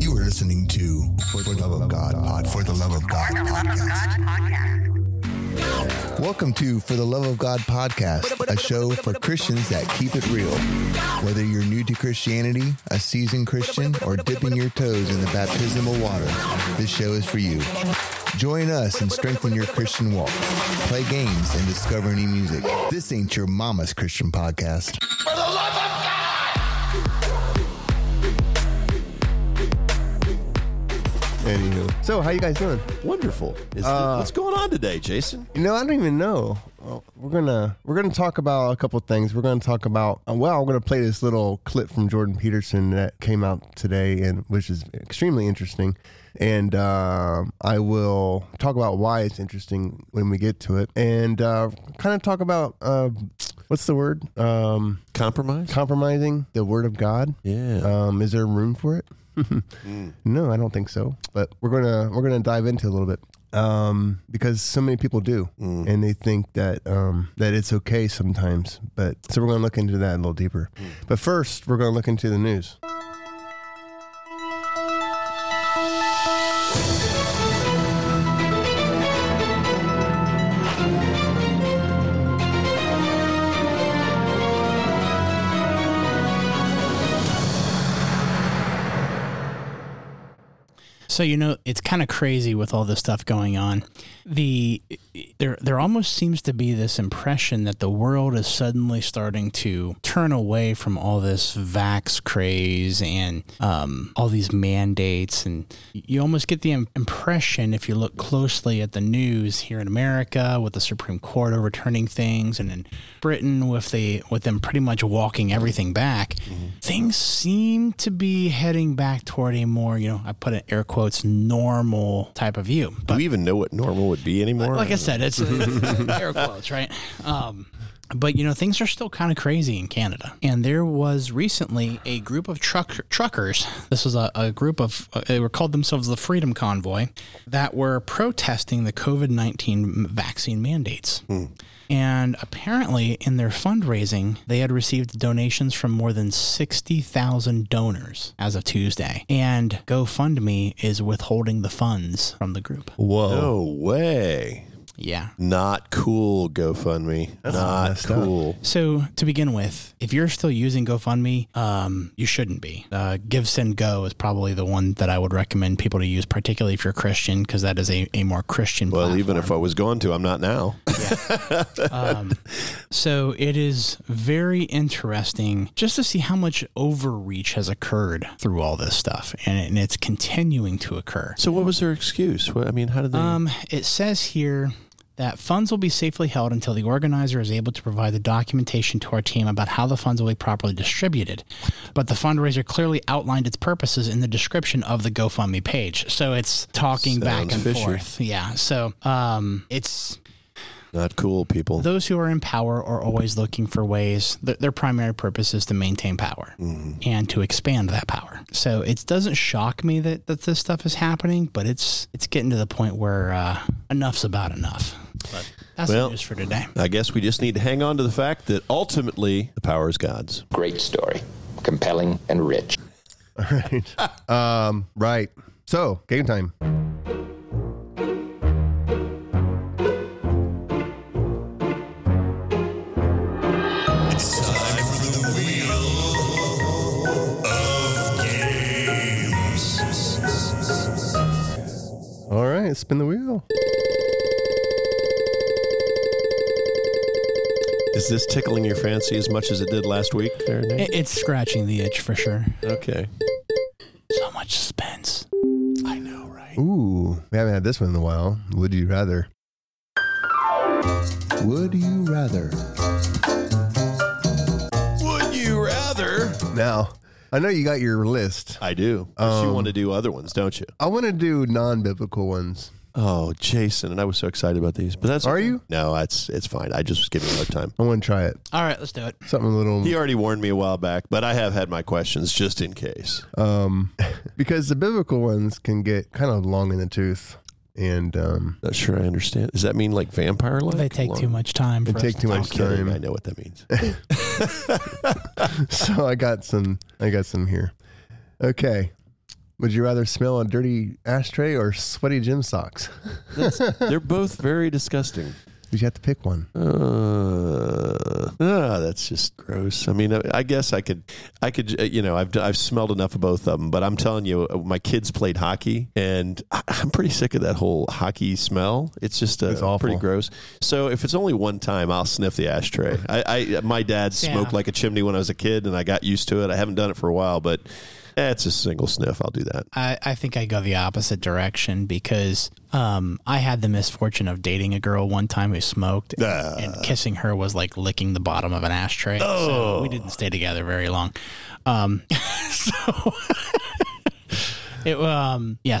You are listening to For the Love of God Podcast. Welcome to For the Love of God Podcast, a show for Christians that keep it real. Whether you're new to Christianity, a seasoned Christian, or dipping your toes in the baptismal water, this show is for you. Join us and strengthen your Christian walk. Play games and discover new music. This ain't your mama's Christian podcast. For the love of God! Anywho. So, how you guys doing? Wonderful. What's going on today, Jason? You know, I don't even know. Well, we're gonna talk about a couple things. We're gonna talk about I'm gonna play this little clip from Jordan Peterson that came out today, and which is extremely interesting. And I will talk about why it's interesting when we get to it, and kind of talk about what's the word? Compromising the word of God. Yeah. Is there room for it? No, I don't think so. But we're gonna dive into it a little bit. Because so many people do, and they think that that it's okay sometimes. But so we're going to look into that a little deeper. But first, we're going to look into the news. So, you know, it's kind of crazy with all this stuff going on. There almost seems to be this impression that the world is suddenly starting to turn away from all this vax craze and all these mandates. And you almost get the impression, if you look closely at the news here in America with the Supreme Court overturning things, and in Britain with them pretty much walking everything back, things seem to be heading back toward a more, you know, I put an air quote, it's normal type of view. But do we even know what normal would be anymore? Like I said, it's air quotes, right? But, you know, things are still kind of crazy in Canada. And there was recently a group of truckers. This was a group of, they were called themselves the Freedom Convoy, that were protesting the COVID-19 vaccine mandates. And apparently in their fundraising, they had received donations from more than 60,000 donors as of Tuesday. And GoFundMe is withholding the funds from the group. Whoa. No way. Yeah. Not cool, GoFundMe. That's not cool. So to begin with, if you're still using GoFundMe, you shouldn't be. Give, Send, Go is probably the one that I would recommend people to use, particularly if you're Christian, because that is a more Christian platform. Well, even if I was going to, I'm not now. Yeah. So it is very interesting just to see how much overreach has occurred through all this stuff, and it's continuing to occur. So what was their excuse? I mean, how did they... it says here... that funds will be safely held until the organizer is able to provide the documentation to our team about how the funds will be properly distributed. But the fundraiser clearly outlined its purposes in the description of the GoFundMe page. So it's talking back and forth. Yeah. So it's... not cool, people. Those who are in power are always looking for ways. Their primary purpose is to maintain power and to expand that power. So it doesn't shock me that this stuff is happening, but it's getting to the point where enough's about enough. But that's the news for today. I guess we just need to hang on to the fact that ultimately the power is God's. Great story. Compelling and rich. All right. Right. So, game time. All right, spin the wheel. Is this tickling your fancy as much as it did last week there, Nate? It's scratching the itch for sure. Okay. So much suspense. I know, right? Ooh, we haven't had this one in a while. Would you rather? Would you rather? Would you rather? Now... I know you got your list. I do. You want to do other ones, don't you? I want to do non-biblical ones. Oh, Jason, and I was so excited about these. But that's are okay. You? No, it's fine. I just was giving you a hard time. I want to try it. All right, let's do it. Something a little... He already warned me a while back, but I have had my questions just in case. Because the biblical ones can get kind of long in the tooth. And not sure I understand. Does that mean like vampire life? They take too much time. They take too much time. I know what that means. So I got some here. Okay. Would you rather smell a dirty ashtray or sweaty gym socks? They're both very disgusting. You have to pick one. That's just gross. I mean, I guess I could, you know, I've smelled enough of both of them, but I'm telling you, my kids played hockey and I'm pretty sick of that whole hockey smell. It's just pretty gross. So if it's only one time, I'll sniff the ashtray. My dad smoked like a chimney when I was a kid and I got used to it. I haven't done it for a while, but that's a single sniff. I'll do that. I think I go the opposite direction because I had the misfortune of dating a girl one time who smoked and kissing her was like licking the bottom of an ashtray. So we didn't stay together very long.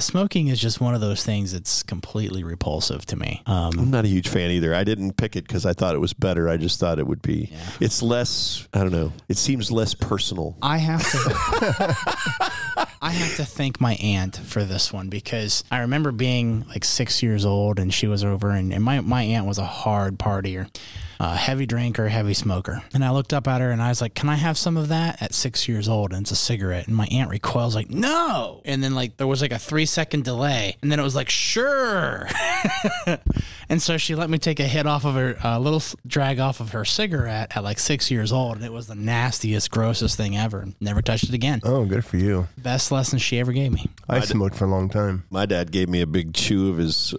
Smoking is just one of those things that's completely repulsive to me. I'm not a huge fan either. I didn't pick it because I thought it was better. I just thought it would be. Yeah. It's less. I don't know. It seems less personal. I have to thank my aunt for this one because I remember being like 6 years old and she was over and my aunt was a hard partier. Heavy drinker, heavy smoker. And I looked up at her and I was like, can I have some of that at 6 years old? And it's a cigarette. And my aunt recoils like, no. And then like there was like a 3-second delay. And then it was like, sure. And so she let me take a hit off of her, a little drag off of her cigarette at like 6 years old. And it was the nastiest, grossest thing ever. Never touched it again. Oh, good for you. Best lesson she ever gave me. I smoked for a long time. My dad gave me a big chew of his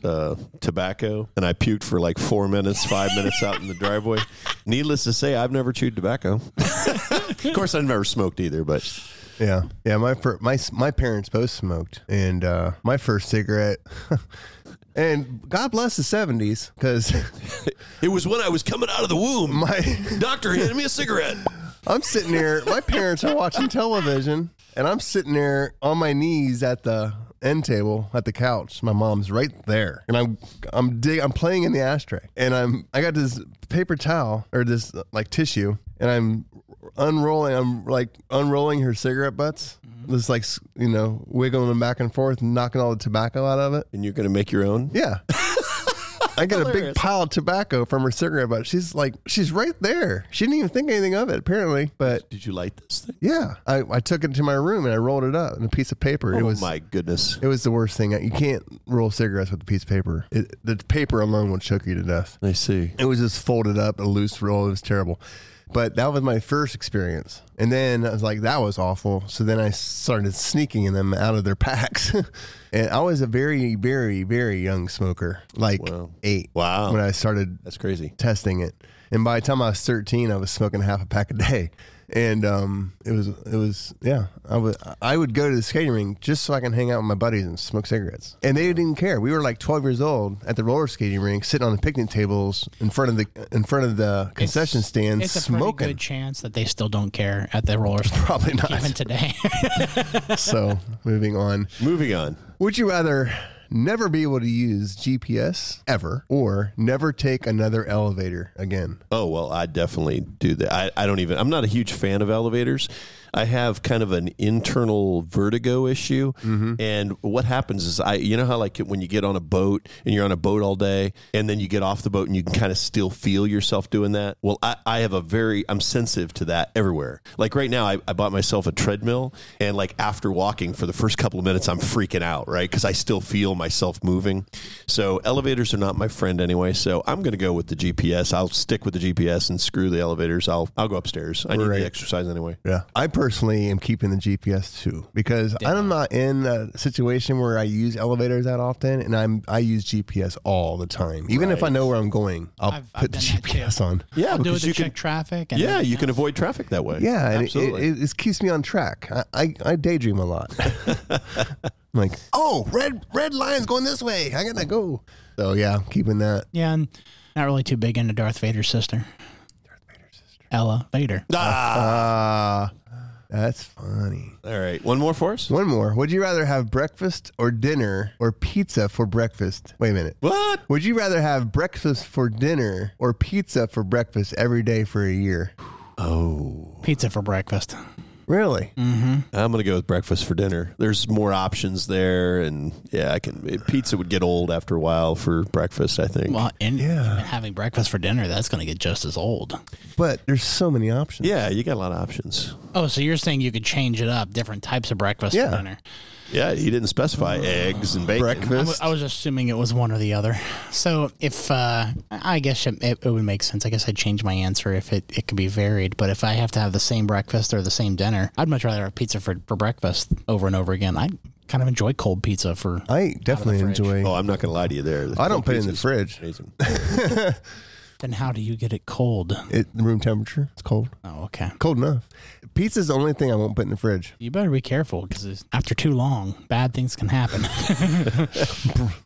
tobacco. And I puked for like 5 minutes out in the driveway. Needless to say, I've never chewed tobacco. Of course, I've never smoked either, but... Yeah. My parents both smoked, and my first cigarette, and God bless the 70s, because it was when I was coming out of the womb. My doctor handed me a cigarette. I'm sitting here. My parents are watching television, and I'm sitting there on my knees at the end table at the couch. My mom's right there, and I'm playing in the ashtray, and I got this paper towel or this like tissue, and I'm unrolling her cigarette butts, just like, you know, wiggling them back and forth and knocking all the tobacco out of it. And you're going to make your own? Yeah. I got a big pile of tobacco from her cigarette butt. She's right there. She didn't even think anything of it, apparently. But did you light this thing? Yeah. I took it to my room and I rolled it up in a piece of paper. Oh, my goodness. It was the worst thing. You can't roll cigarettes with a piece of paper. The paper alone would choke you to death. I see. It was just folded up, a loose roll. It was terrible. But that was my first experience. And then I was like, that was awful. So then I started sneaking them out of their packs. And I was a very, very, very young smoker, like 8. Wow. When I started That's crazy. Testing it. And by the time I was 13, I was smoking half a pack a day. And I would go to the skating rink just so I can hang out with my buddies and smoke cigarettes. And they didn't care. We were like 12 years old at the roller skating rink, sitting on the picnic tables in front of the concession stands, it's smoking. It's a good chance that they still don't care at the roller skating rink. Probably not even today. So moving on. Would you rather never be able to use GPS ever or never take another elevator again? Oh, well, I definitely do that. I'm not a huge fan of elevators. I have kind of an internal vertigo issue. Mm-hmm. And what happens is you know how like when you get on a boat and you're on a boat all day and then you get off the boat and you can kind of still feel yourself doing that? Well, I'm sensitive to that everywhere. Like right now, I bought myself a treadmill and like after walking for the first couple of minutes, I'm freaking out, right? Because I still feel myself moving. So elevators are not my friend anyway. So I'm going to go with the GPS. I'll stick with the GPS and screw the elevators. I'll go upstairs. I need the exercise anyway. Yeah. I personally am keeping the GPS too because I'm not in a situation where I use elevators that often, and I use GPS all the time. Even if I know where I'm going, I'll put the GPS on. Yeah, I'll do it to check traffic. And you can avoid traffic that way. Yeah, absolutely. It keeps me on track. I daydream a lot. I'm like, oh, red line's going this way. I gotta go. So yeah, I'm keeping that. Yeah, I'm not really too big into Darth Vader's sister. Ella Vader. That's funny. All right. One more for us? One more. Would you rather have breakfast or dinner or pizza for breakfast? Wait a minute. What? Would you rather have breakfast for dinner or pizza for breakfast every day for a year? Oh. Pizza for breakfast. Really? Mm-hmm. I'm going to go with breakfast for dinner. There's more options there. And yeah, pizza would get old after a while for breakfast, I think. Well, and having breakfast for dinner, that's going to get just as old. But there's so many options. Yeah, you got a lot of options. Oh, so you're saying you could change it up, different types of breakfast for dinner. Yeah, he didn't specify eggs and bacon. Breakfast. I was assuming it was one or the other. So if I guess it would make sense. I guess I'd change my answer if it could be varied. But if I have to have the same breakfast or the same dinner, I'd much rather have pizza for breakfast over and over again. I kind of enjoy cold pizza for. I definitely enjoy. Oh, I'm not going to lie to you there. I don't put it in the fridge. Then how do you get it cold? Room temperature. It's cold. Oh, okay. Cold enough. Pizza's the only thing I won't put in the fridge. You better be careful, because after too long, bad things can happen.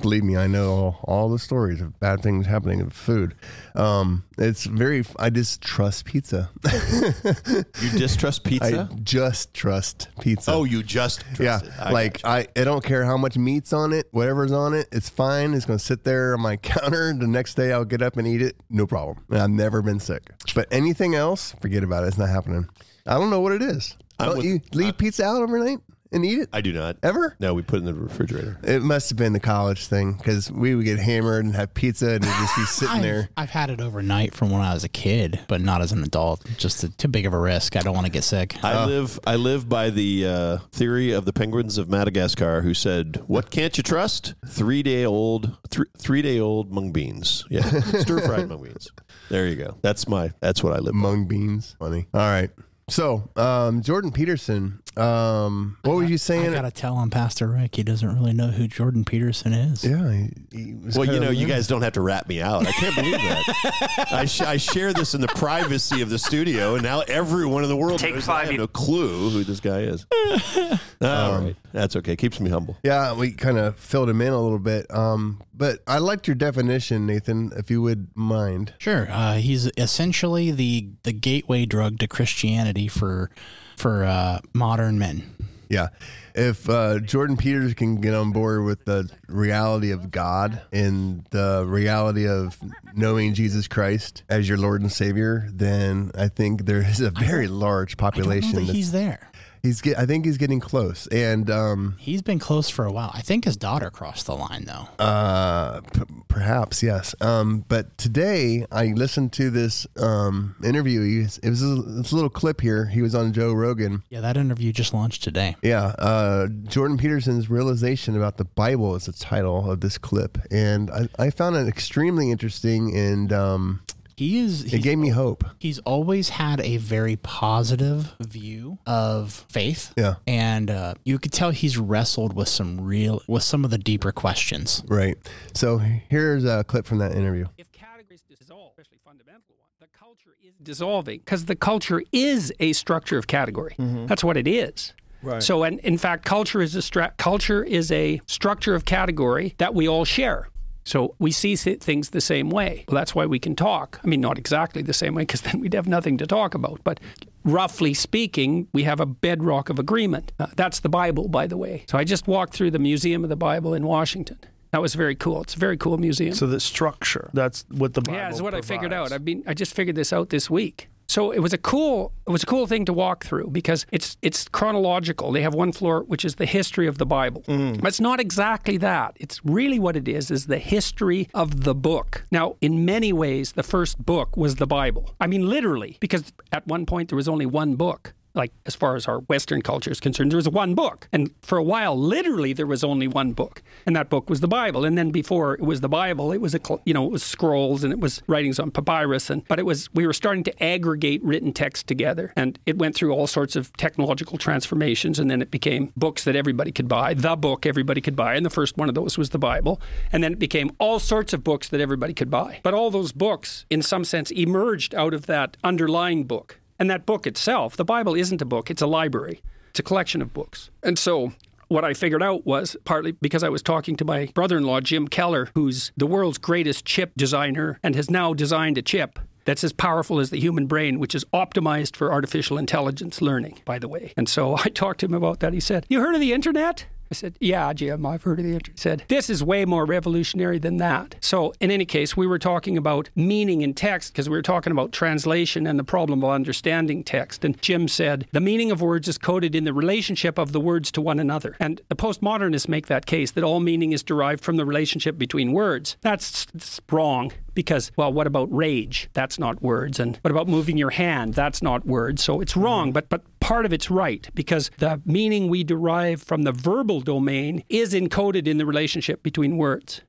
Believe me, I know all the stories of bad things happening with food. I distrust pizza. You distrust pizza? I just trust pizza. Oh, you just trust it. Yeah, I don't care how much meat's on it, whatever's on it, it's fine. It's going to sit there on my counter. The next day I'll get up and eat it. No problem. And I've never been sick. But anything else, forget about it. It's not happening. I don't know what it is. You leave pizza out overnight and eat it? I do not. Ever? No, we put it in the refrigerator. It must have been the college thing, because we would get hammered and have pizza and it'd just be sitting there. I've had it overnight from when I was a kid, but not as an adult. Just too big of a risk. I don't want to get sick. I live by the theory of the penguins of Madagascar, who said, "What can't you trust? Three-day-old mung beans. Yeah, stir-fried mung beans. There you go. That's what I live by. Mung beans. Funny. All right. So, Jordan Peterson, what were you saying? I got to tell on Pastor Rick. He doesn't really know who Jordan Peterson is. Yeah. He was you guys don't have to rat me out. I can't believe that. I share this in the privacy of the studio, and now everyone in the world knows. I have no clue who this guy is. All right. That's okay. Keeps me humble. Yeah. We kind of filled him in a little bit. But I liked your definition, Nathan, if you would mind. Sure. He's essentially the gateway drug to Christianity for modern men. Yeah. If Jordan Peterson can get on board with the reality of God and the reality of knowing Jesus Christ as your Lord and Savior, then I think there is a very large population. I don't know that he's there. I think he's getting close, and he's been close for a while. I think his daughter crossed the line, though. Perhaps, yes. But today I listened to this interview. It's a little clip here. He was on Joe Rogan. Yeah, that interview just launched today. Yeah, Jordan Peterson's realization about the Bible is the title of this clip, and I found it extremely interesting and. It gave me hope. He's always had a very positive view of faith. Yeah. And you could tell he's wrestled with some of the deeper questions. Right. So here's a clip from that interview. If categories dissolve, especially fundamental ones, the culture is dissolving, because the culture is a structure of category. Mm-hmm. That's what it is. Right. So, and in fact, culture is a structure of category that we all share. So we see things the same way. Well, that's why we can talk. I mean, not exactly the same way, because then we'd have nothing to talk about. But roughly speaking, we have a bedrock of agreement. That's the Bible, by the way. So I just walked through the Museum of the Bible in Washington. That was very cool. It's a very cool museum. So the structure, that's what the Bible provides. Yeah, it's what I figured out. I just figured this out this week. So it was a cool thing to walk through, because it's chronological. They have one floor which is the history of the Bible. But it's not exactly that. It's really what it is the history of the book. Now, in many ways, the first book was the Bible. I mean, literally, because at one point there was only one book. Like, as far as our Western culture is concerned, there was one book. And for a while, literally, there was only one book. And that book was the Bible. And then before it was the Bible, it was, it was scrolls, and it was writings on papyrus. We were starting to aggregate written text together. And it went through all sorts of technological transformations. And then it became books that everybody could buy, the book everybody could buy. And the first one of those was the Bible. And then it became all sorts of books that everybody could buy. But all those books, in some sense, emerged out of that underlying book. And that book itself, the Bible isn't a book, it's a library. It's a collection of books. And so what I figured out was, partly because I was talking to my brother-in-law, Jim Keller, who's the world's greatest chip designer and has now designed a chip that's as powerful as the human brain, which is optimized for artificial intelligence learning, by the way. And so I talked to him about that. He said, "You heard of the internet?" I I said, yeah, Jim, I've heard of the entry. He said, this is way more revolutionary than that. So in any case, we were talking about meaning in text because we were talking about translation and the problem of understanding text. And Jim said, the meaning of words is coded in the relationship of the words to one another. And the postmodernists make that case that all meaning is derived from the relationship between words. That's wrong. Because, well, what about rage? That's not words. And what about moving your hand? That's not words. So it's wrong, but part of it's right, because the meaning we derive from the verbal domain is encoded in the relationship between words.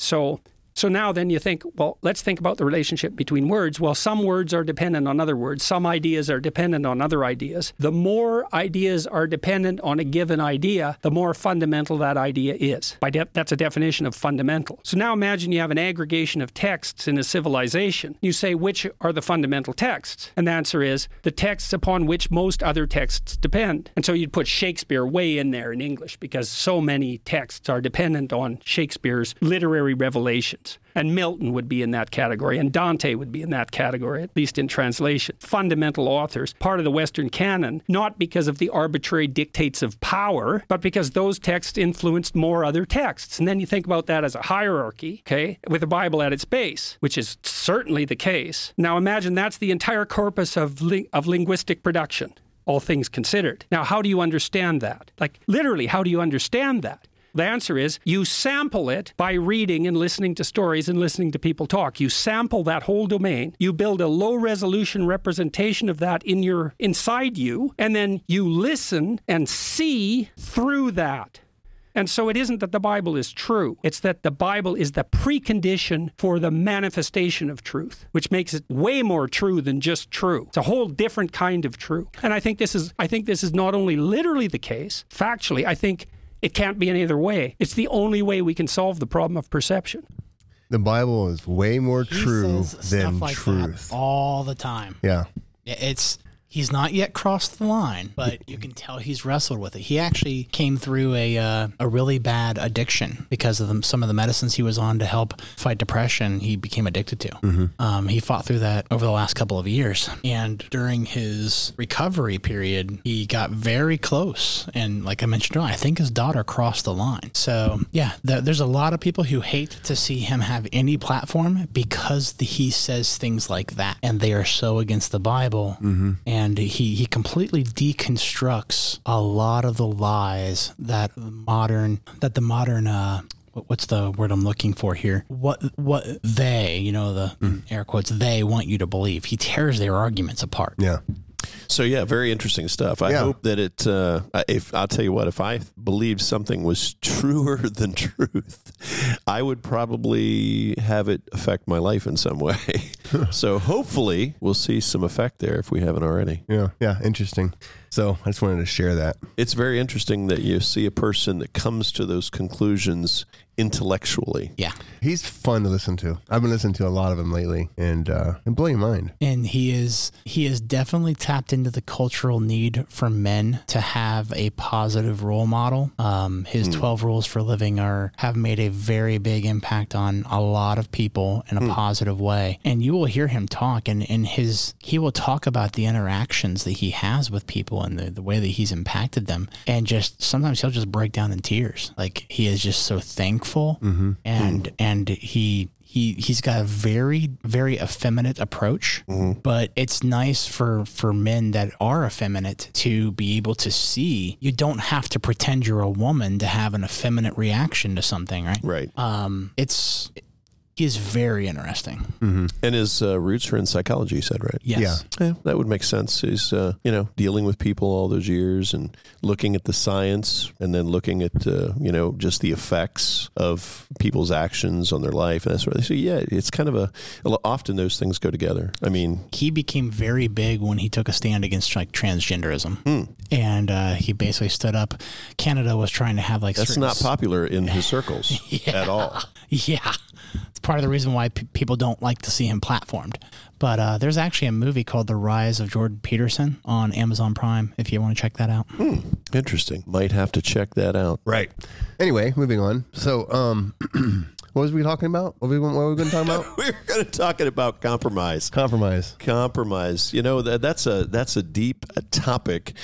So now then you think, well, let's think about the relationship between words. Well, some words are dependent on other words. Some ideas are dependent on other ideas. The more ideas are dependent on a given idea, the more fundamental that idea is. That's a definition of fundamental. So now imagine you have an aggregation of texts in a civilization. You say, which are the fundamental texts? And the answer is the texts upon which most other texts depend. And so you'd put Shakespeare way in there in English, because so many texts are dependent on Shakespeare's literary revelation. And Milton would be in that category, and Dante would be in that category, at least in translation. Fundamental authors, part of the Western canon, not because of the arbitrary dictates of power, but because those texts influenced more other texts. And then you think about that as a hierarchy, okay, with the Bible at its base, which is certainly the case. Now imagine that's the entire corpus of linguistic production, all things considered. Now, how do you understand that? Like, literally, how do you understand that? The answer is you sample it by reading and listening to stories and listening to people talk. You sample that whole domain. You build a low-resolution representation of that inside you, and then you listen and see through that. And so it isn't that the Bible is true. It's that the Bible is the precondition for the manifestation of truth, which makes it way more true than just true. It's a whole different kind of true. And I think this is not only literally the case, factually, I think it can't be any other way. It's the only way we can solve the problem of perception. The Bible is way more true than truth. All the time. Yeah. He's not yet crossed the line, but you can tell he's wrestled with it. He actually came through a really bad addiction because of some of the medicines he was on to help fight depression. He became addicted to. Mm-hmm. He fought through that over the last couple of years, and during his recovery period, he got very close. And like I mentioned earlier, I think his daughter crossed the line. So yeah, there's a lot of people who hate to see him have any platform because he says things like that, and they are so against the Bible. Mm-hmm. And he completely deconstructs a lot of the lies that the modern what's the word I'm looking for here? What they, the air quotes, they want you to believe. He tears their arguments apart. Yeah. So yeah, very interesting stuff. I hope that it, if I'll tell you what, if I believed something was truer than truth, I would probably have it affect my life in some way. So hopefully we'll see some effect there if we haven't already. Yeah. Yeah. Interesting. So I just wanted to share that. It's very interesting that you see a person that comes to those conclusions intellectually. Yeah. He's fun to listen to. I've been listening to a lot of him lately, and blow your mind. And he is definitely tapped into the cultural need for men to have a positive role model. His 12 rules for living have made a very big impact on a lot of people in a positive way. And you will hear him talk, and he will talk about the interactions that he has with people and the way that he's impacted them. And just sometimes he'll just break down in tears. Like, he is just so thankful. Mm-hmm. And he's got a very, very effeminate approach, mm-hmm. but it's nice for men that are effeminate to be able to see you don't have to pretend you're a woman to have an effeminate reaction to something, right? Right. He's very interesting. Mm-hmm. And his roots are in psychology, you said, right? Yes. Yeah. That would make sense. He's, dealing with people all those years and looking at the science and then looking at, just the effects of people's actions on their life. And that's what they say. Yeah, it's kind of often those things go together. I mean, he became very big when he took a stand against like transgenderism. Mm. And he basically stood up. Canada was trying to have like that's not popular in his circles at all. Yeah. It's part of the reason why people don't like to see him platformed. But there's actually a movie called The Rise of Jordan Peterson on Amazon Prime, if you want to check that out. Hmm. Interesting. Might have to check that out. Right. Anyway, moving on. So What was we talking about? What were we going to talk about? We were going to talk about compromise. Compromise. You know, that's a deep topic.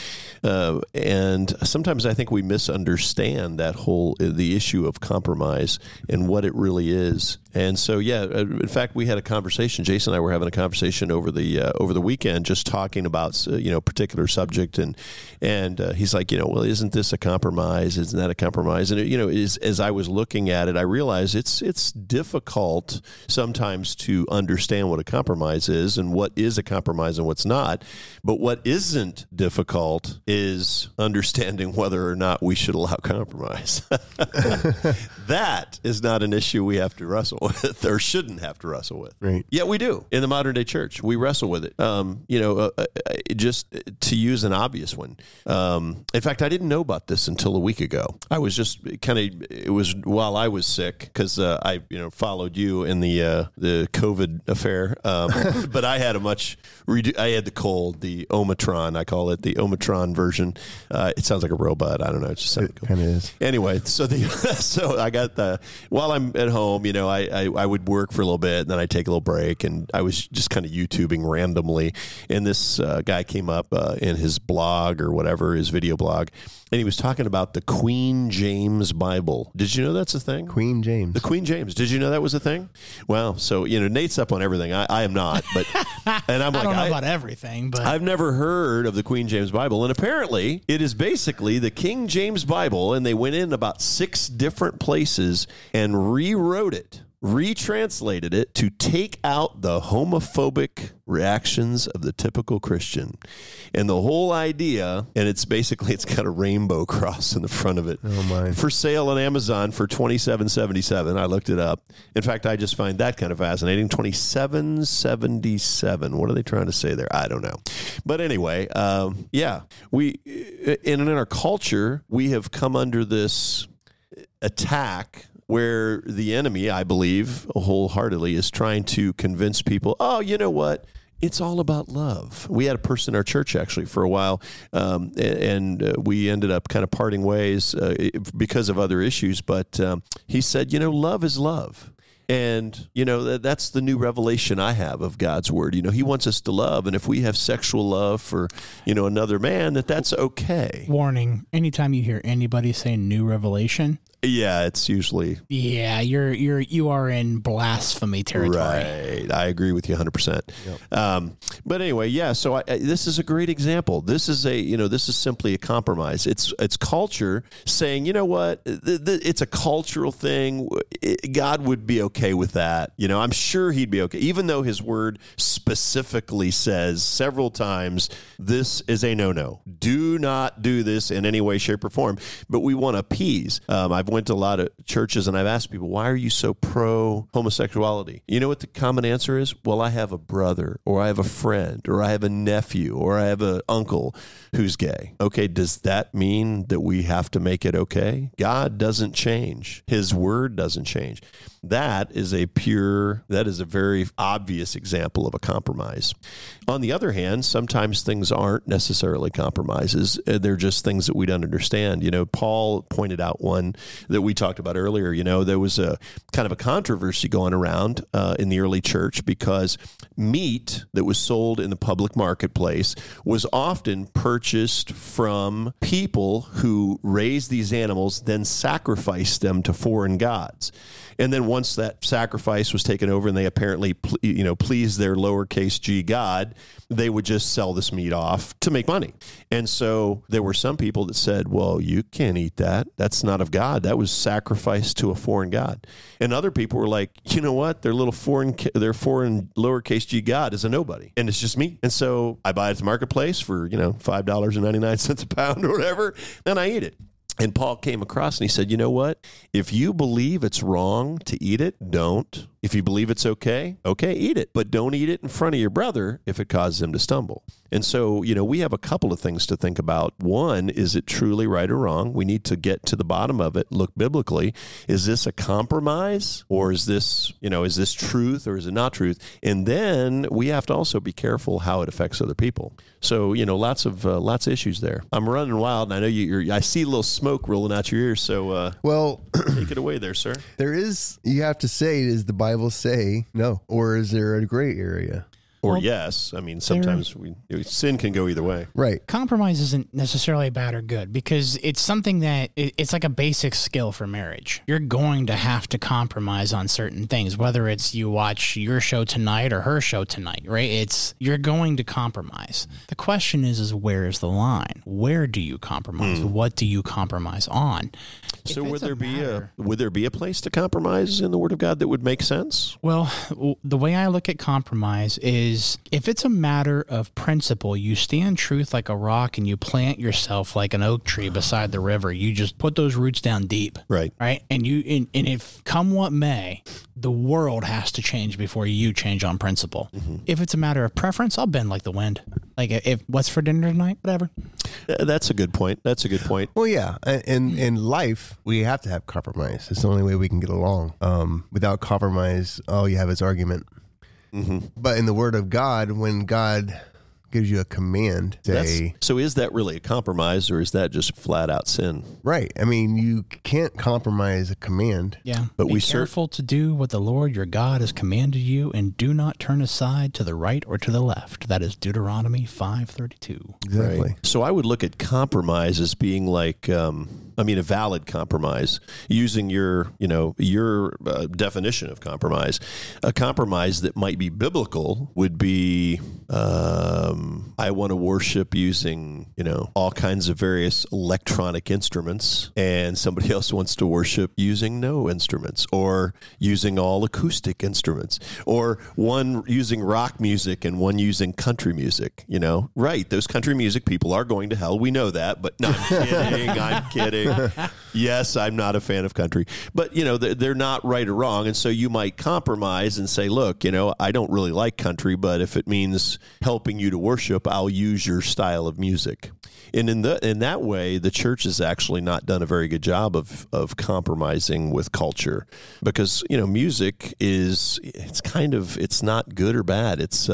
And sometimes I think we misunderstand that whole, the issue of compromise and what it really is. And so, yeah, in fact, we had a conversation, Jason and I were having a conversation over the weekend, just talking about, a particular subject. And he's like, well, isn't this a compromise? Isn't that a compromise? And, as I was looking at it, I realized it's difficult sometimes to understand what a compromise is and what is a compromise and what's not. But what isn't difficult is understanding whether or not we should allow compromise. That is not an issue we have to wrestle with or shouldn't have to wrestle with. Right. Yeah, we do. In the modern day church, we wrestle with it. Just to use an obvious one. In fact, I didn't know about this until a week ago. I was just while I was sick, because I followed you in the COVID affair. But I had I had the cold, the Omicron, I call it the Omicron version. It sounds like a robot. I don't know. It just sounds kind of is. Anyway, so I got while I'm at home, I would work for a little bit, and then I take a little break, and I was just kind of YouTubing randomly, and this guy came up in his blog or whatever, his video blog, and he was talking about the Queen James Bible. Did you know that's a thing? Queen James. The Queen James. Did you know that was a thing? Wow. So, Nate's up on everything. I am not, but, and I'm like, I don't know about everything, but I've never heard of the Queen James Bible. And apparently it is basically the King James Bible. And they went in about 6 different places and rewrote it, retranslated it to take out the homophobic reactions of the typical Christian. And the whole idea, and it's got a rainbow cross in the front of it. Oh my. For sale on Amazon for $27.77. I looked it up. In fact, I just find that kind of fascinating. $27.77. What are they trying to say there? I don't know. But anyway, in our culture, we have come under this attack where the enemy, I believe, wholeheartedly is trying to convince people, oh, you know what? It's all about love. We had a person in our church actually for a while, and we ended up kind of parting ways because of other issues. But he said, love is love. And, that's the new revelation I have of God's word. He wants us to love. And if we have sexual love for, another man, that's okay. Warning. Anytime you hear anybody say new revelation. Yeah, it's usually. Yeah, you are in blasphemy territory. Right. I agree with you 100%. Yep. But anyway, yeah, so this is a great example. This is simply a compromise. It's culture saying, it's a cultural thing. God would be okay with that. I'm sure he'd be okay, even though his word specifically says several times, this is a no-no. Do not do this in any way, shape, or form. But we want to appease. I've went to a lot of churches and I've asked people, why are you so pro homosexuality? You know what the common answer is? Well, I have a brother, or I have a friend, or I have a nephew, or I have an uncle who's gay. Okay, does that mean that we have to make it okay? God doesn't change. His word doesn't change. That is a very obvious example of a compromise. On the other hand, sometimes things aren't necessarily compromises. They're just things that we don't understand. Paul pointed out one that we talked about earlier. There was a kind of a controversy going around in the early church because meat that was sold in the public marketplace was often purchased from people who raised these animals, then sacrificed them to foreign gods. And then once that sacrifice was taken over and they apparently, pleased their lowercase g god, they would just sell this meat off to make money. And so there were some people that said, well, you can't eat that. That's not of God. That was sacrificed to a foreign god. And other people were like, you know what? Their foreign lowercase g god is a nobody. And it's just meat. And so I buy it at the marketplace for, $5.99 a pound or whatever, and I eat it. And Paul came across and he said, you know what? If you believe it's wrong to eat it, don't. If you believe it's okay, eat it. But don't eat it in front of your brother if it causes him to stumble. And so, we have a couple of things to think about. One, is it truly right or wrong? We need to get to the bottom of it, look biblically. Is this a compromise, or is this, is this truth or is it not truth? And then we have to also be careful how it affects other people. So, lots of issues there. I'm running wild, and I know I see a little smoke rolling out your ears. So, well, Take it away there, sir. There is, you have to say, does the Bible say no? Or is there a gray area? Or well, yes. I mean, sometimes sin can go either way. Right. Compromise isn't necessarily bad or good because it's something that it's like a basic skill for marriage. You're going to have to compromise on certain things, whether it's you watch your show tonight or her show tonight, right? It's you're going to compromise. The question is where is the line? Where do you compromise? What do you compromise on? So would there be a place to compromise in the Word of God that would make sense? Well, the way I look at compromise is if it's a matter of principle, you stand truth like a rock and you plant yourself like an oak tree beside the river. You just put those roots down deep. Right. Right. And and if come what may, the world has to change before you change on principle. Mm-hmm. If it's a matter of preference, I'll bend like the wind. Like if what's for dinner tonight, whatever. That's a good point. That's a good point. Well, yeah. And in life, we have to have compromise. It's the only way we can get along. Without compromise, all you have is argument. Mm-hmm. But in the Word of God, when God gives you a command, so is that really a compromise or is that just flat out sin? Right. I mean, you can't compromise a command. Yeah. But be careful to do what the Lord your God has commanded you and do not turn aside to the right or to the left. That is Deuteronomy 5:32. Exactly. Right. So I would look at compromise as being like, a valid compromise, using your definition of compromise. A compromise that might be biblical would be, I want to worship using, all kinds of various electronic instruments, and somebody else wants to worship using no instruments or using all acoustic instruments, or one using rock music and one using country music, right. Those country music people are going to hell. We know that, but no, I'm kidding. Yes, I'm not a fan of country, but they're not right or wrong. And so you might compromise and say, look, I don't really like country, but if it means helping you to worship, I'll use your style of music. And in that way, the church has actually not done a very good job of compromising with culture, because music it's not good or bad. It's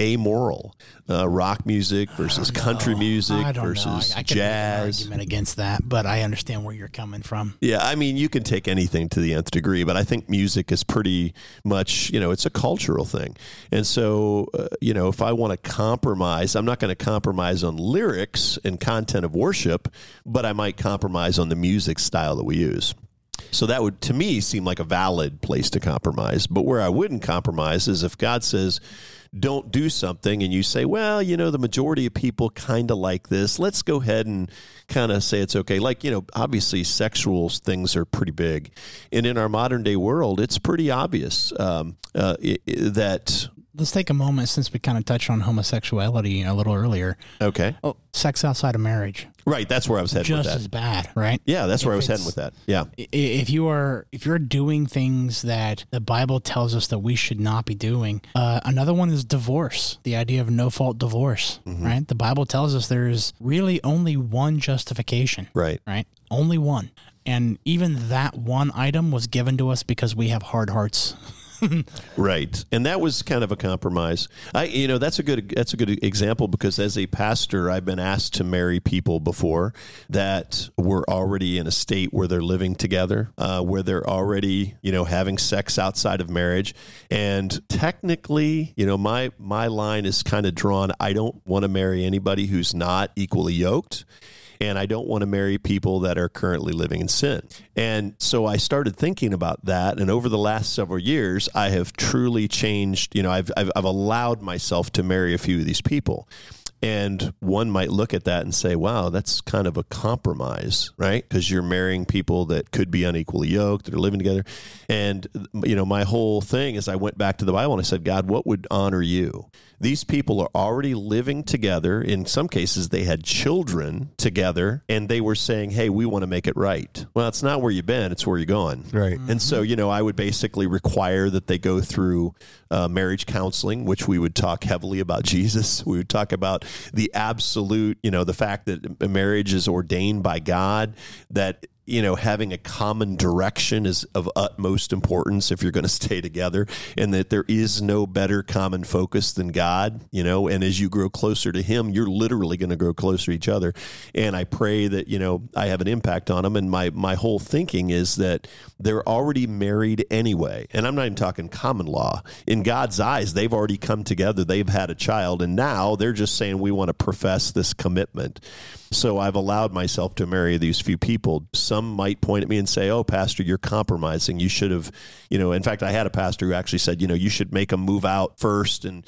amoral. Rock music versus country music versus jazz. I can make an argument against that, but I understand where you're coming from. Yeah, I mean, you can take anything to the nth degree, but I think music is pretty much, it's a cultural thing. And so, if I want to compromise, I'm not going to compromise on lyrics and content of worship, but I might compromise on the music style that we use. So that would, to me, seem like a valid place to compromise. But where I wouldn't compromise is if God says, don't do something, and you say, well, the majority of people kind of like this. Let's go ahead and kind of say it's okay. Like, obviously sexual things are pretty big. And in our modern day world, it's pretty obvious that... Let's take a moment, since we kind of touched on homosexuality a little earlier. Okay. Oh, sex outside of marriage. Right, that's where I was heading with that. Just as bad, right? Yeah, that's where I was heading with that. Yeah. If you're doing things that the Bible tells us that we should not be doing, another one is divorce, the idea of no-fault divorce, mm-hmm. right? The Bible tells us there's really only one justification. Right. Right? Only one. And even that one item was given to us because we have hard hearts. Right. And that was kind of a compromise. That's a good example, because as a pastor, I've been asked to marry people before that were already in a state where they're living together, where they're already, having sex outside of marriage. And technically, my line is kind of drawn. I don't want to marry anybody who's not equally yoked. And I don't want to marry people that are currently living in sin. And so I started thinking about that. And over the last several years, I have truly changed. I've allowed myself to marry a few of these people. And one might look at that and say, wow, that's kind of a compromise, right? Because you're marrying people that could be unequally yoked, that are living together. And, my whole thing is I went back to the Bible and I said, God, what would honor you? These people are already living together. In some cases, they had children together, and they were saying, hey, we want to make it right. Well, it's not where you've been. It's where you're going. Right. Mm-hmm. And so, I would basically require that they go through marriage counseling, which we would talk heavily about Jesus. We would talk about the absolute, the fact that marriage is ordained by God, that you know, having a common direction is of utmost importance if you're going to stay together, and that there is no better common focus than God, you know, and as you grow closer to him, you're literally going to grow closer to each other. And I pray that, you know, I have an impact on them. And my whole thinking is that they're already married anyway. And I'm not even talking common law. In God's eyes, they've already come together. They've had a child. And now they're just saying, we want to profess this commitment. So I've allowed myself to marry these few people. Some might point at me and say, oh, pastor, you're compromising. You should have, you know, in fact, I had a pastor who actually said, you know, you should make them move out first and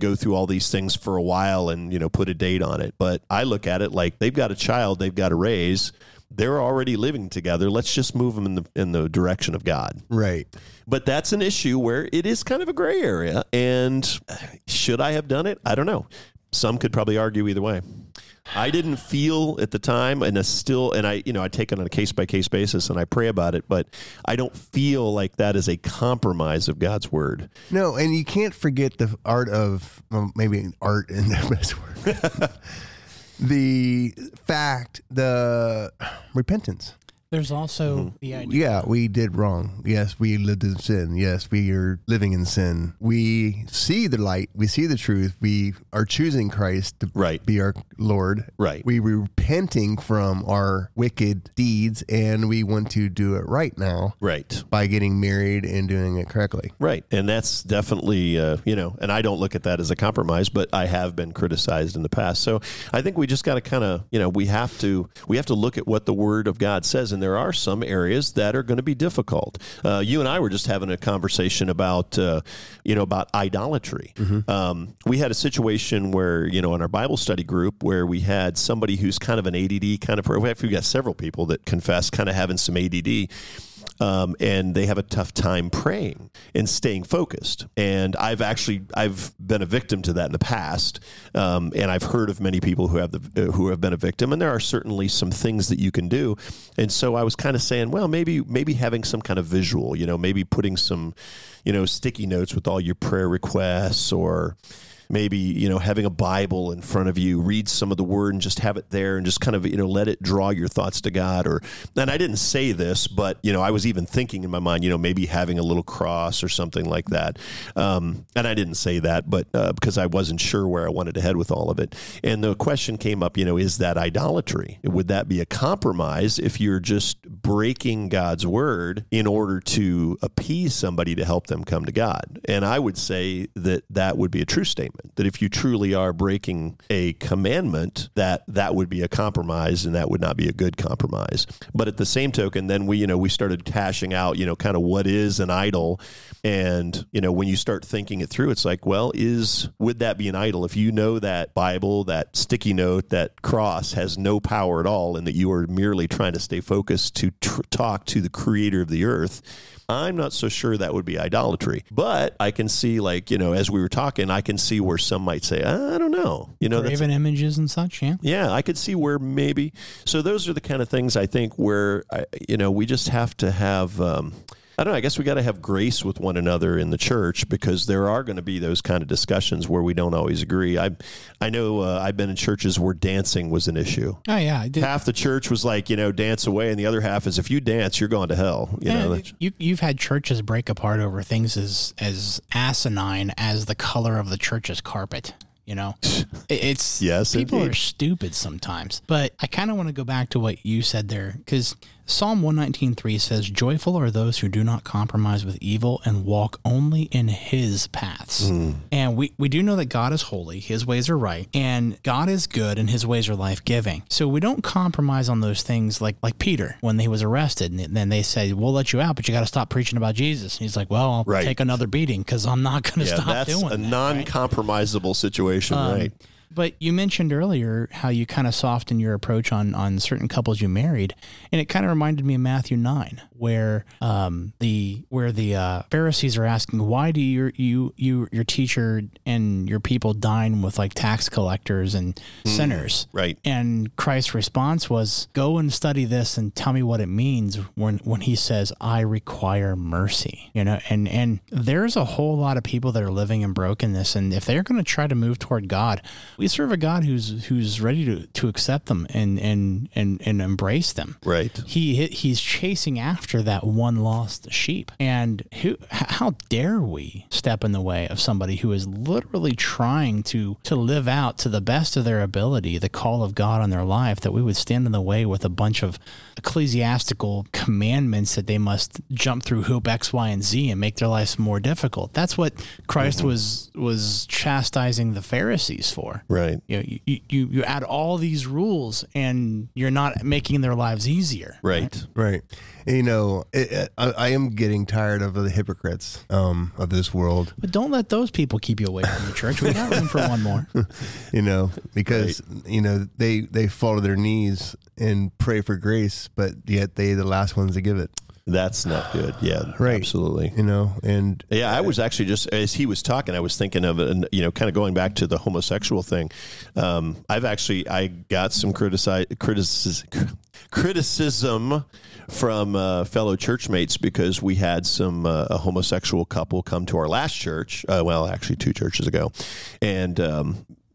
go through all these things for a while and, you know, put a date on it. But I look at it like they've got a child they've got to raise. They're already living together. Let's just move them in the direction of God. Right. But that's an issue where it is kind of a gray area. And should I have done it? I don't know. Some could probably argue either way. I didn't feel at the time, and I take it on a case-by-case basis, and I pray about it, but I don't feel like that is a compromise of God's word. No, and you can't forget the art of, well, maybe art in the best word, the repentance. There's also the idea. Yeah, we did wrong. Yes, we lived in sin. Yes, we are living in sin. We see the light. We see the truth. We are choosing Christ to be our Lord. Right. We were repenting from our wicked deeds, and we want to do it right now. Right. By getting married and doing it correctly. Right. And that's definitely, and I don't look at that as a compromise, but I have been criticized in the past. So I think we just got to kind of, we have to look at what the Word of God says. And there are some areas that are going to be difficult. You and I were just having a conversation about idolatry. Mm-hmm. We had a situation where, in our Bible study group where we had somebody who's kind of an ADD kind of, we got several people that confess kind of having some ADD. And they have a tough time praying and staying focused. And I've been a victim to that in the past. And I've heard of many people who have been a victim. And there are certainly some things that you can do. And so I was kind of saying, well, maybe having some kind of visual, maybe putting some, sticky notes with all your prayer requests, or maybe, having a Bible in front of you, read some of the word and just have it there and just kind of, let it draw your thoughts to God. Or, and I didn't say this, but, I was even thinking in my mind, maybe having a little cross or something like that. And I didn't say that, but because I wasn't sure where I wanted to head with all of it. And the question came up, is that idolatry? Would that be a compromise if you're just breaking God's word in order to appease somebody to help them come to God? And I would say that would be a true statement. That if you truly are breaking a commandment, that would be a compromise, and that would not be a good compromise. But at the same token, then we started hashing out, kind of what is an idol. And, when you start thinking it through, it's like, well, would that be an idol? If that Bible, that sticky note, that cross has no power at all, and that you are merely trying to stay focused to talk to the creator of the earth, I'm not so sure that would be idolatry. But I can see, like, as we were talking, I can see where some might say, I don't know. Graven images and such, yeah. Yeah, I could see where maybe. So those are the kind of things I think where, we just have to have, I don't know, I guess we got to have grace with one another in the church, because there are going to be those kind of discussions where we don't always agree. I know I've been in churches where dancing was an issue. Oh, yeah. Half the church was like, dance away. And the other half is, if you dance, you're going to hell. You've had churches break apart over things as asinine as the color of the church's carpet. It's yes, people indeed. Are stupid sometimes. But I kind of want to go back to what you said there, because Psalm 119:3 says, joyful are those who do not compromise with evil and walk only in his paths. Mm. And we do know that God is holy. His ways are right, and God is good, and his ways are life-giving. So we don't compromise on those things, like Peter, when he was arrested, and then they said, we'll let you out, but you got to stop preaching about Jesus. And he's like, well, I'll take another beating, because I'm not going to stop doing that. That's a non-compromisable situation, right? But you mentioned earlier how you kind of soften your approach on certain couples you married, and it kind of reminded me of Matthew 9, where the Pharisees are asking, why do your teacher and your people dine with like tax collectors and sinners? Right. And Christ's response was, go and study this and tell me what it means when he says, I require mercy. And there's a whole lot of people that are living in brokenness, and if they're going to try to move toward God, we serve a God who's ready to accept them and embrace them. Right. He's chasing after that one lost sheep. And how dare we step in the way of somebody who is literally trying to live out to the best of their ability the call of God on their life, that we would stand in the way with a bunch of ecclesiastical commandments that they must jump through hoop X, Y, and Z and make their lives more difficult. That's what Christ was chastising the Pharisees for. Right. You know, you add all these rules and you're not making their lives easier. Right. You know, I am getting tired of the hypocrites of this world. But don't let those people keep you away from the church. We got room for one more. You know, because, you know, they fall to their knees and pray for grace, but yet they're the last ones to give it. That's not good. Yeah, right. Absolutely. You know, and yeah, I was actually just as he was talking, I was thinking of, and you know, kind of going back to the homosexual thing. I got some criticism from fellow churchmates because we had a homosexual couple come to our last church. Well, actually, two churches ago, and.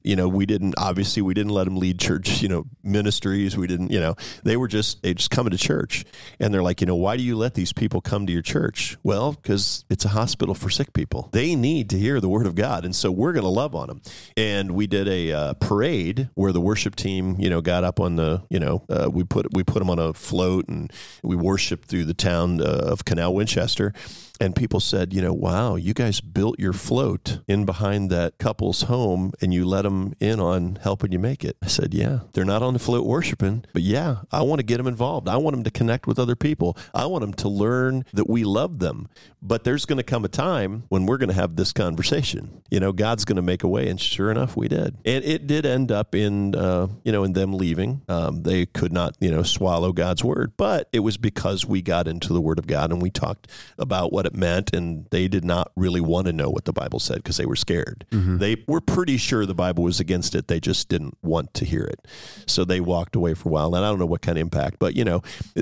You know, we didn't let them lead church, you know, ministries. We didn't, you know, they just coming to church and they're like, you know, why do you let these people come to your church? Well, because it's a hospital for sick people. They need to hear the word of God. And so we're going to love on them. And we did a parade where the worship team, you know, got up on the, you know, we put them on a float and we worshiped through the town of Canal Winchester. And people said, you know, wow, you guys built your float in behind that couple's home and you let them in on helping you make it. I said, yeah, they're not on the float worshiping, but yeah, I want to get them involved. I want them to connect with other people. I want them to learn that we love them. But there's going to come a time when we're going to have this conversation. You know, God's going to make a way. And sure enough, we did. And it did end up in, you know, in them leaving. They could not, you know, swallow God's word. But it was because we got into the word of God and we talked about what it meant, and they did not really want to know what the Bible said because they were scared. Mm-hmm. They were pretty sure the Bible was against it. They just didn't want to hear it. So they walked away for a while, and I don't know what kind of impact, but, you know,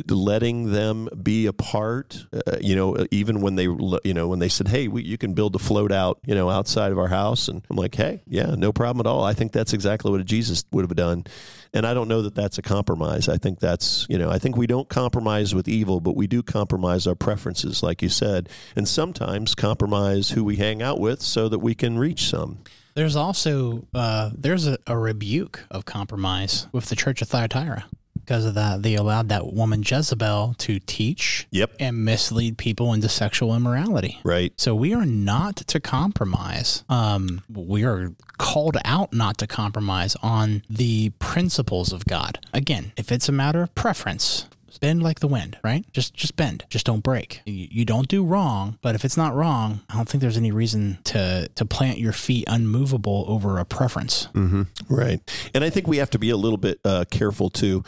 letting them be a part, you know, even when they, you know, when they said, hey, you can build a float out, you know, outside of our house. And I'm like, hey, yeah, no problem at all. I think that's exactly what Jesus would have done. And I don't know that that's a compromise. I think that's, you know, I think we don't compromise with evil, but we do compromise our preferences, like you said, and sometimes compromise who we hang out with so that we can reach some. There's also, there's a rebuke of compromise with the church of Thyatira. Because of that, they allowed that woman Jezebel to teach and mislead people into sexual immorality. Right. So we are not to compromise. We are called out not to compromise on the principles of God. Again, if it's a matter of preference, bend like the wind, right? Just bend. Just don't break. You don't do wrong, but if it's not wrong, I don't think there's any reason to plant your feet unmovable over a preference. Mm-hmm. Right. And I think we have to be a little bit careful too.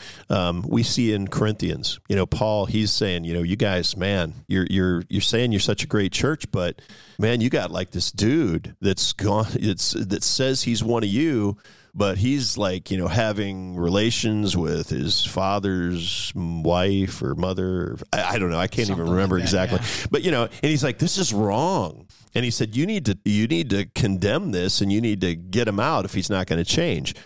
We see in Corinthians, you know, Paul, he's saying, you know, you guys, man, you're saying you're such a great church, but man, you got like this dude that's gone. That says he's one of you, but he's like, you know, having relations with his father's wife or mother. I don't know. I can't even remember like that, exactly. Yeah. But, you know, and he's like, this is wrong. And he said, you need to condemn this and you need to get him out if he's not going to change.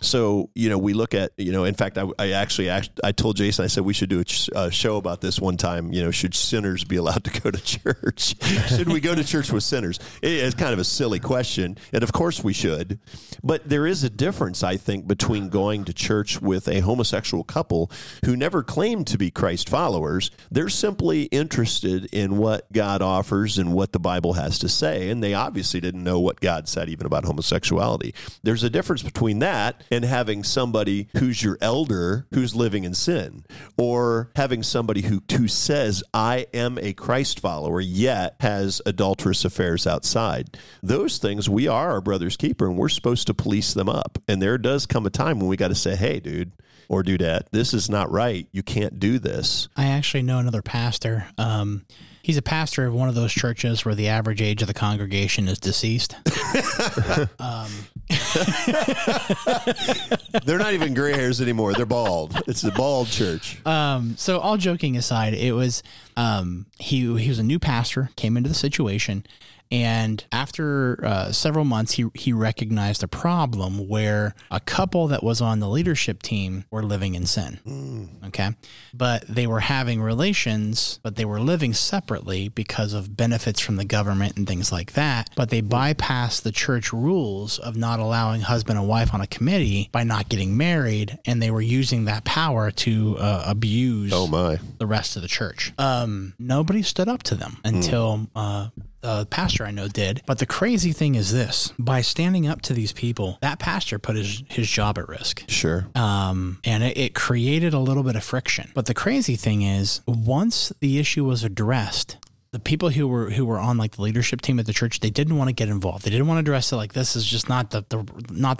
So, you know, we look at, you know, in fact, I told Jason, I said, we should do a show about this one time, you know, should sinners be allowed to go to church? Should we go to church with sinners? It's kind of a silly question. And of course we should. But there is a difference, I think, between going to church with a homosexual couple who never claimed to be Christ followers. They're simply interested in what God offers and what the Bible has to say. And they obviously didn't know what God said even about homosexuality. There's a difference between that and having somebody who's your elder who's living in sin, or having somebody who says, I am a Christ follower, yet has adulterous affairs outside. Those things, we are our brother's keeper, and we're supposed to police them up. And there does come a time when we got to say, hey, dude, or dudette, this is not right. You can't do this. I actually know another pastor He's a pastor of one of those churches where the average age of the congregation is deceased. They're not even gray hairs anymore. They're bald. It's the bald church. So all joking aside, it was, he was a new pastor, came into the situation. And after several months, he recognized a problem where a couple that was on the leadership team were living in sin. Mm. Okay. But they were having relations, but they were living separately because of benefits from the government and things like that. But they bypassed the church rules of not allowing husband and wife on a committee by not getting married. And they were using that power to abuse the rest of the church. Nobody stood up to them until... The pastor I know did. But the crazy thing is this, by standing up to these people, that pastor put his job at risk. Sure. And it created a little bit of friction. But the crazy thing is, once the issue was addressed, the people who were on like the leadership team at the church, they didn't want to get involved. They didn't want to address it like this is just not the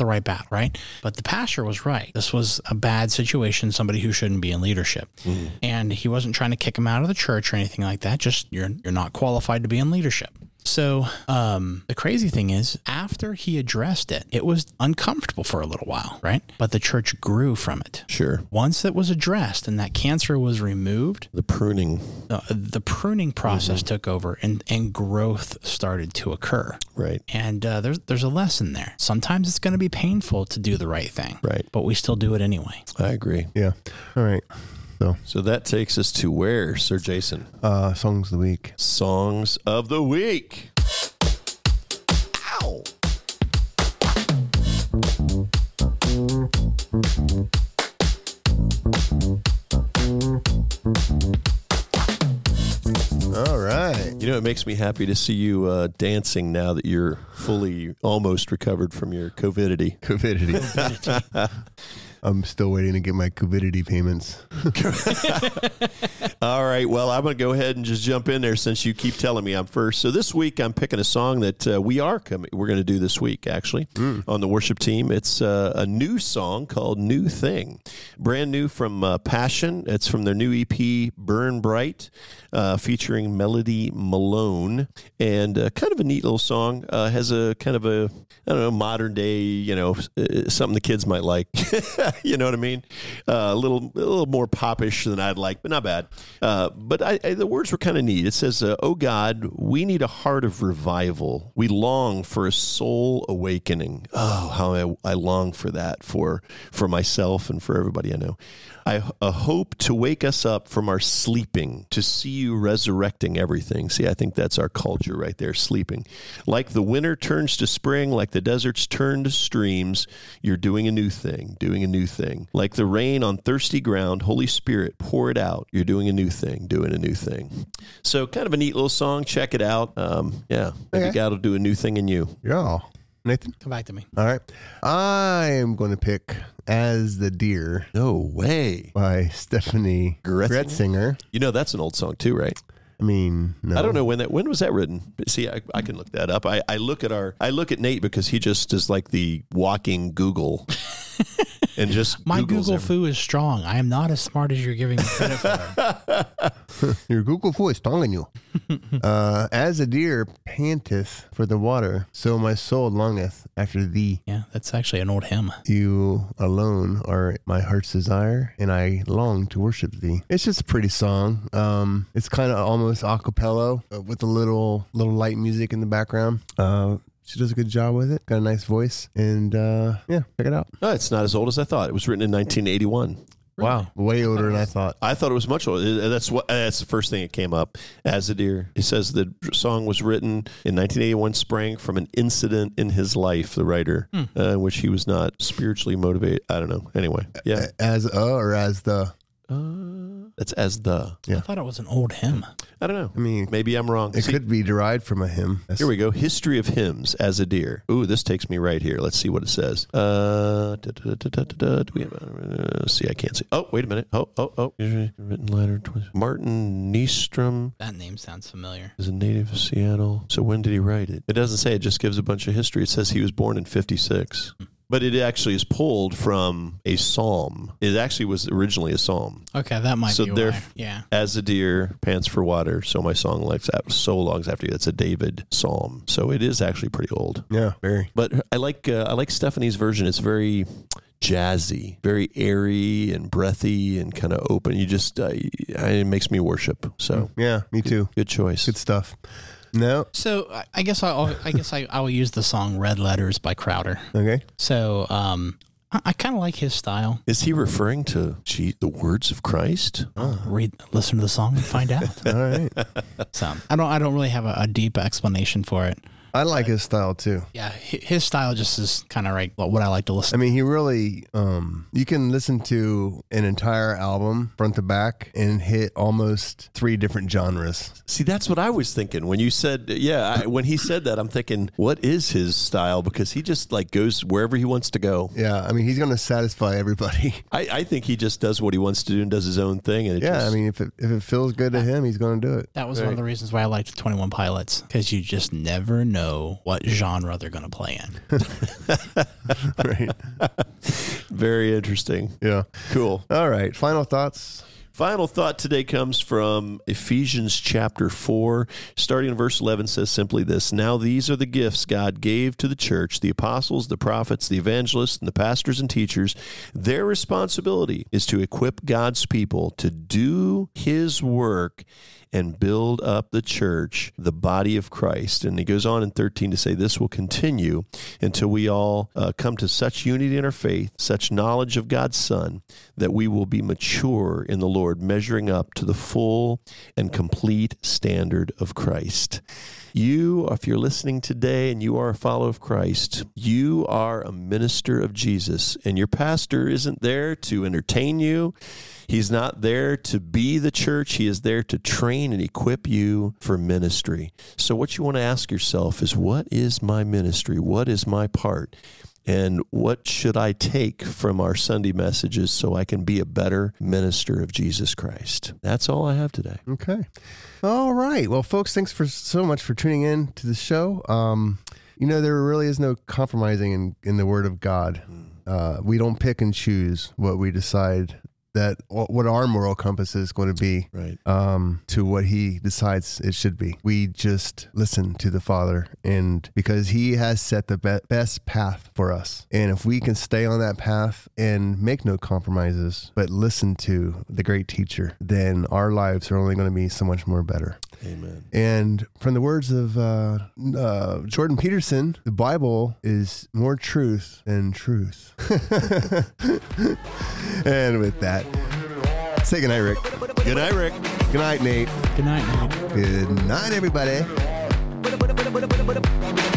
right battle, right? But the pastor was right. This was a bad situation, somebody who shouldn't be in leadership. Mm. And he wasn't trying to kick him out of the church or anything like that. Just you're not qualified to be in leadership. So the crazy thing is, after he addressed it, it was uncomfortable for a little while, right? But the church grew from it. Sure. Once it was addressed and that cancer was removed, the pruning process took over and growth started to occur. Right. And there's a lesson there. Sometimes it's going to be painful to do the right thing. Right. But we still do it anyway. I agree. Yeah. All right. So that takes us to where, Sir Jason? Songs of the week. Songs of the week. Ow. All right. You know, it makes me happy to see you dancing now that you're fully almost recovered from your COVIDity. I'm still waiting to get my COVIDity payments. All right. Well, I'm going to go ahead and just jump in there since you keep telling me I'm first. So this week I'm picking a song that we're going to do this week, actually, on the worship team. It's a new song called New Thing, brand new from Passion. It's from their new EP, Burn Bright, featuring Melody Malone. And kind of a neat little song. Has a kind of a, I don't know, modern day, you know, something the kids might like. You know what I mean? A little more popish than I'd like, but not bad. But the words were kind of neat. It says, "Oh God, we need a heart of revival. We long for a soul awakening." Oh, how I long for that for myself and for everybody I know. A hope to wake us up from our sleeping, to see you resurrecting everything. See, I think that's our culture right there, sleeping. Like the winter turns to spring, like the deserts turn to streams, you're doing a new thing, doing a new thing. Like the rain on thirsty ground, Holy Spirit, pour it out. You're doing a new thing, doing a new thing. So kind of a neat little song. Check it out. Maybe God will do a new thing in you. Yeah. Nathan? Come back to me. All right. I'm going to pick As the Deer. No way. By Stephanie Gretzinger. You know, that's an old song too, right? I mean, no. I don't know when was that written? But see, I can look that up. I look at Nate because he just is like the walking Google. And just my Google foo is strong. I am not as smart as you're giving me credit for. Your Google foo is strong in you. As a deer panteth for the water, so my soul longeth after thee. Yeah, that's actually an old hymn. You alone are my heart's desire, and I long to worship thee. It's just a pretty song. It's kind of almost a cappella with a little light music in the background. She does a good job with it. Got a nice voice. And check it out. No, it's not as old as I thought. It was written in 1981. Really? Wow. Way older than I thought. I thought it was much older. That's the first thing that came up. As a Deer. It says the song was written in 1981 spring from an incident in his life, the writer, in which he was not spiritually motivated. I don't know. Anyway. Yeah. That's as the. Yeah. I thought it was an old hymn. I don't know. I mean, maybe I'm wrong. It could be derived from a hymn. Here we go. History of hymns as a deer. Ooh, this takes me right here. Let's see what it says. Do we have? See, I can't see. Oh, wait a minute. Oh. Written letter. Martin Nystrom. That name sounds familiar. Is a native of Seattle. So when did he write it? It doesn't say. It just gives a bunch of history. It says he was born in 1956. But it actually is pulled from a psalm. It actually was originally a psalm. Okay, that might be why. Yeah. As a deer pants for water, so my song longs after you. That's a David psalm. So it is actually pretty old. Yeah, very. But I like Stephanie's version. It's very jazzy, very airy and breathy and kind of open. You just it makes me worship. So yeah, me too. Good choice. Good stuff. No. So I guess I'll use the song "Red Letters" by Crowder. Okay. So I kind of like his style. Is he referring to the words of Christ? Listen to the song and find out. All right. So I don't really have a deep explanation for it. I like his style too. Yeah, his style just is kind of like what I like to listen to. I mean, he really, you can listen to an entire album front to back and hit almost three different genres. See, that's what I was thinking when you said, when he said that, I'm thinking, what is his style? Because he just like goes wherever he wants to go. Yeah, I mean, he's going to satisfy everybody. I think he just does what he wants to do and does his own thing. And if it feels good to him, he's going to do it. That was one of the reasons why I liked 21 Pilots, because you just never know what genre they're going to play in. Right. Very interesting. Yeah. Cool. All right. Final thoughts. Final thought today comes from Ephesians chapter 4, starting in verse 11, says simply this: "Now these are the gifts God gave to the church, the apostles, the prophets, the evangelists, and the pastors and teachers. Their responsibility is to equip God's people to do his work and build up the church, the body of Christ." And he goes on in 13 to say, "This will continue until we all come to such unity in our faith, such knowledge of God's Son, that we will be mature in the Lord, measuring up to the full and complete standard of Christ." You, if you're listening today and you are a follower of Christ, you are a minister of Jesus, and your pastor isn't there to entertain you. He's not there to be the church. He is there to train and equip you for ministry. So what you want to ask yourself is, what is my ministry? What is my part? And what should I take from our Sunday messages so I can be a better minister of Jesus Christ? That's all I have today. Okay. All right. Well, folks, thanks so much for tuning in to the show. There really is no compromising in the Word of God. We don't pick and choose what we decide what our moral compass is going to be, right, to what he decides it should be. We just listen to the Father, and because he has set the best path for us. And if we can stay on that path and make no compromises, but listen to the great teacher, then our lives are only going to be so much more better. Amen. And from the words of Jordan Peterson, the Bible is more truth than truth. And with that, say goodnight, Rick. Goodnight, Rick. Goodnight, Nate. Goodnight, Nate. Goodnight, everybody.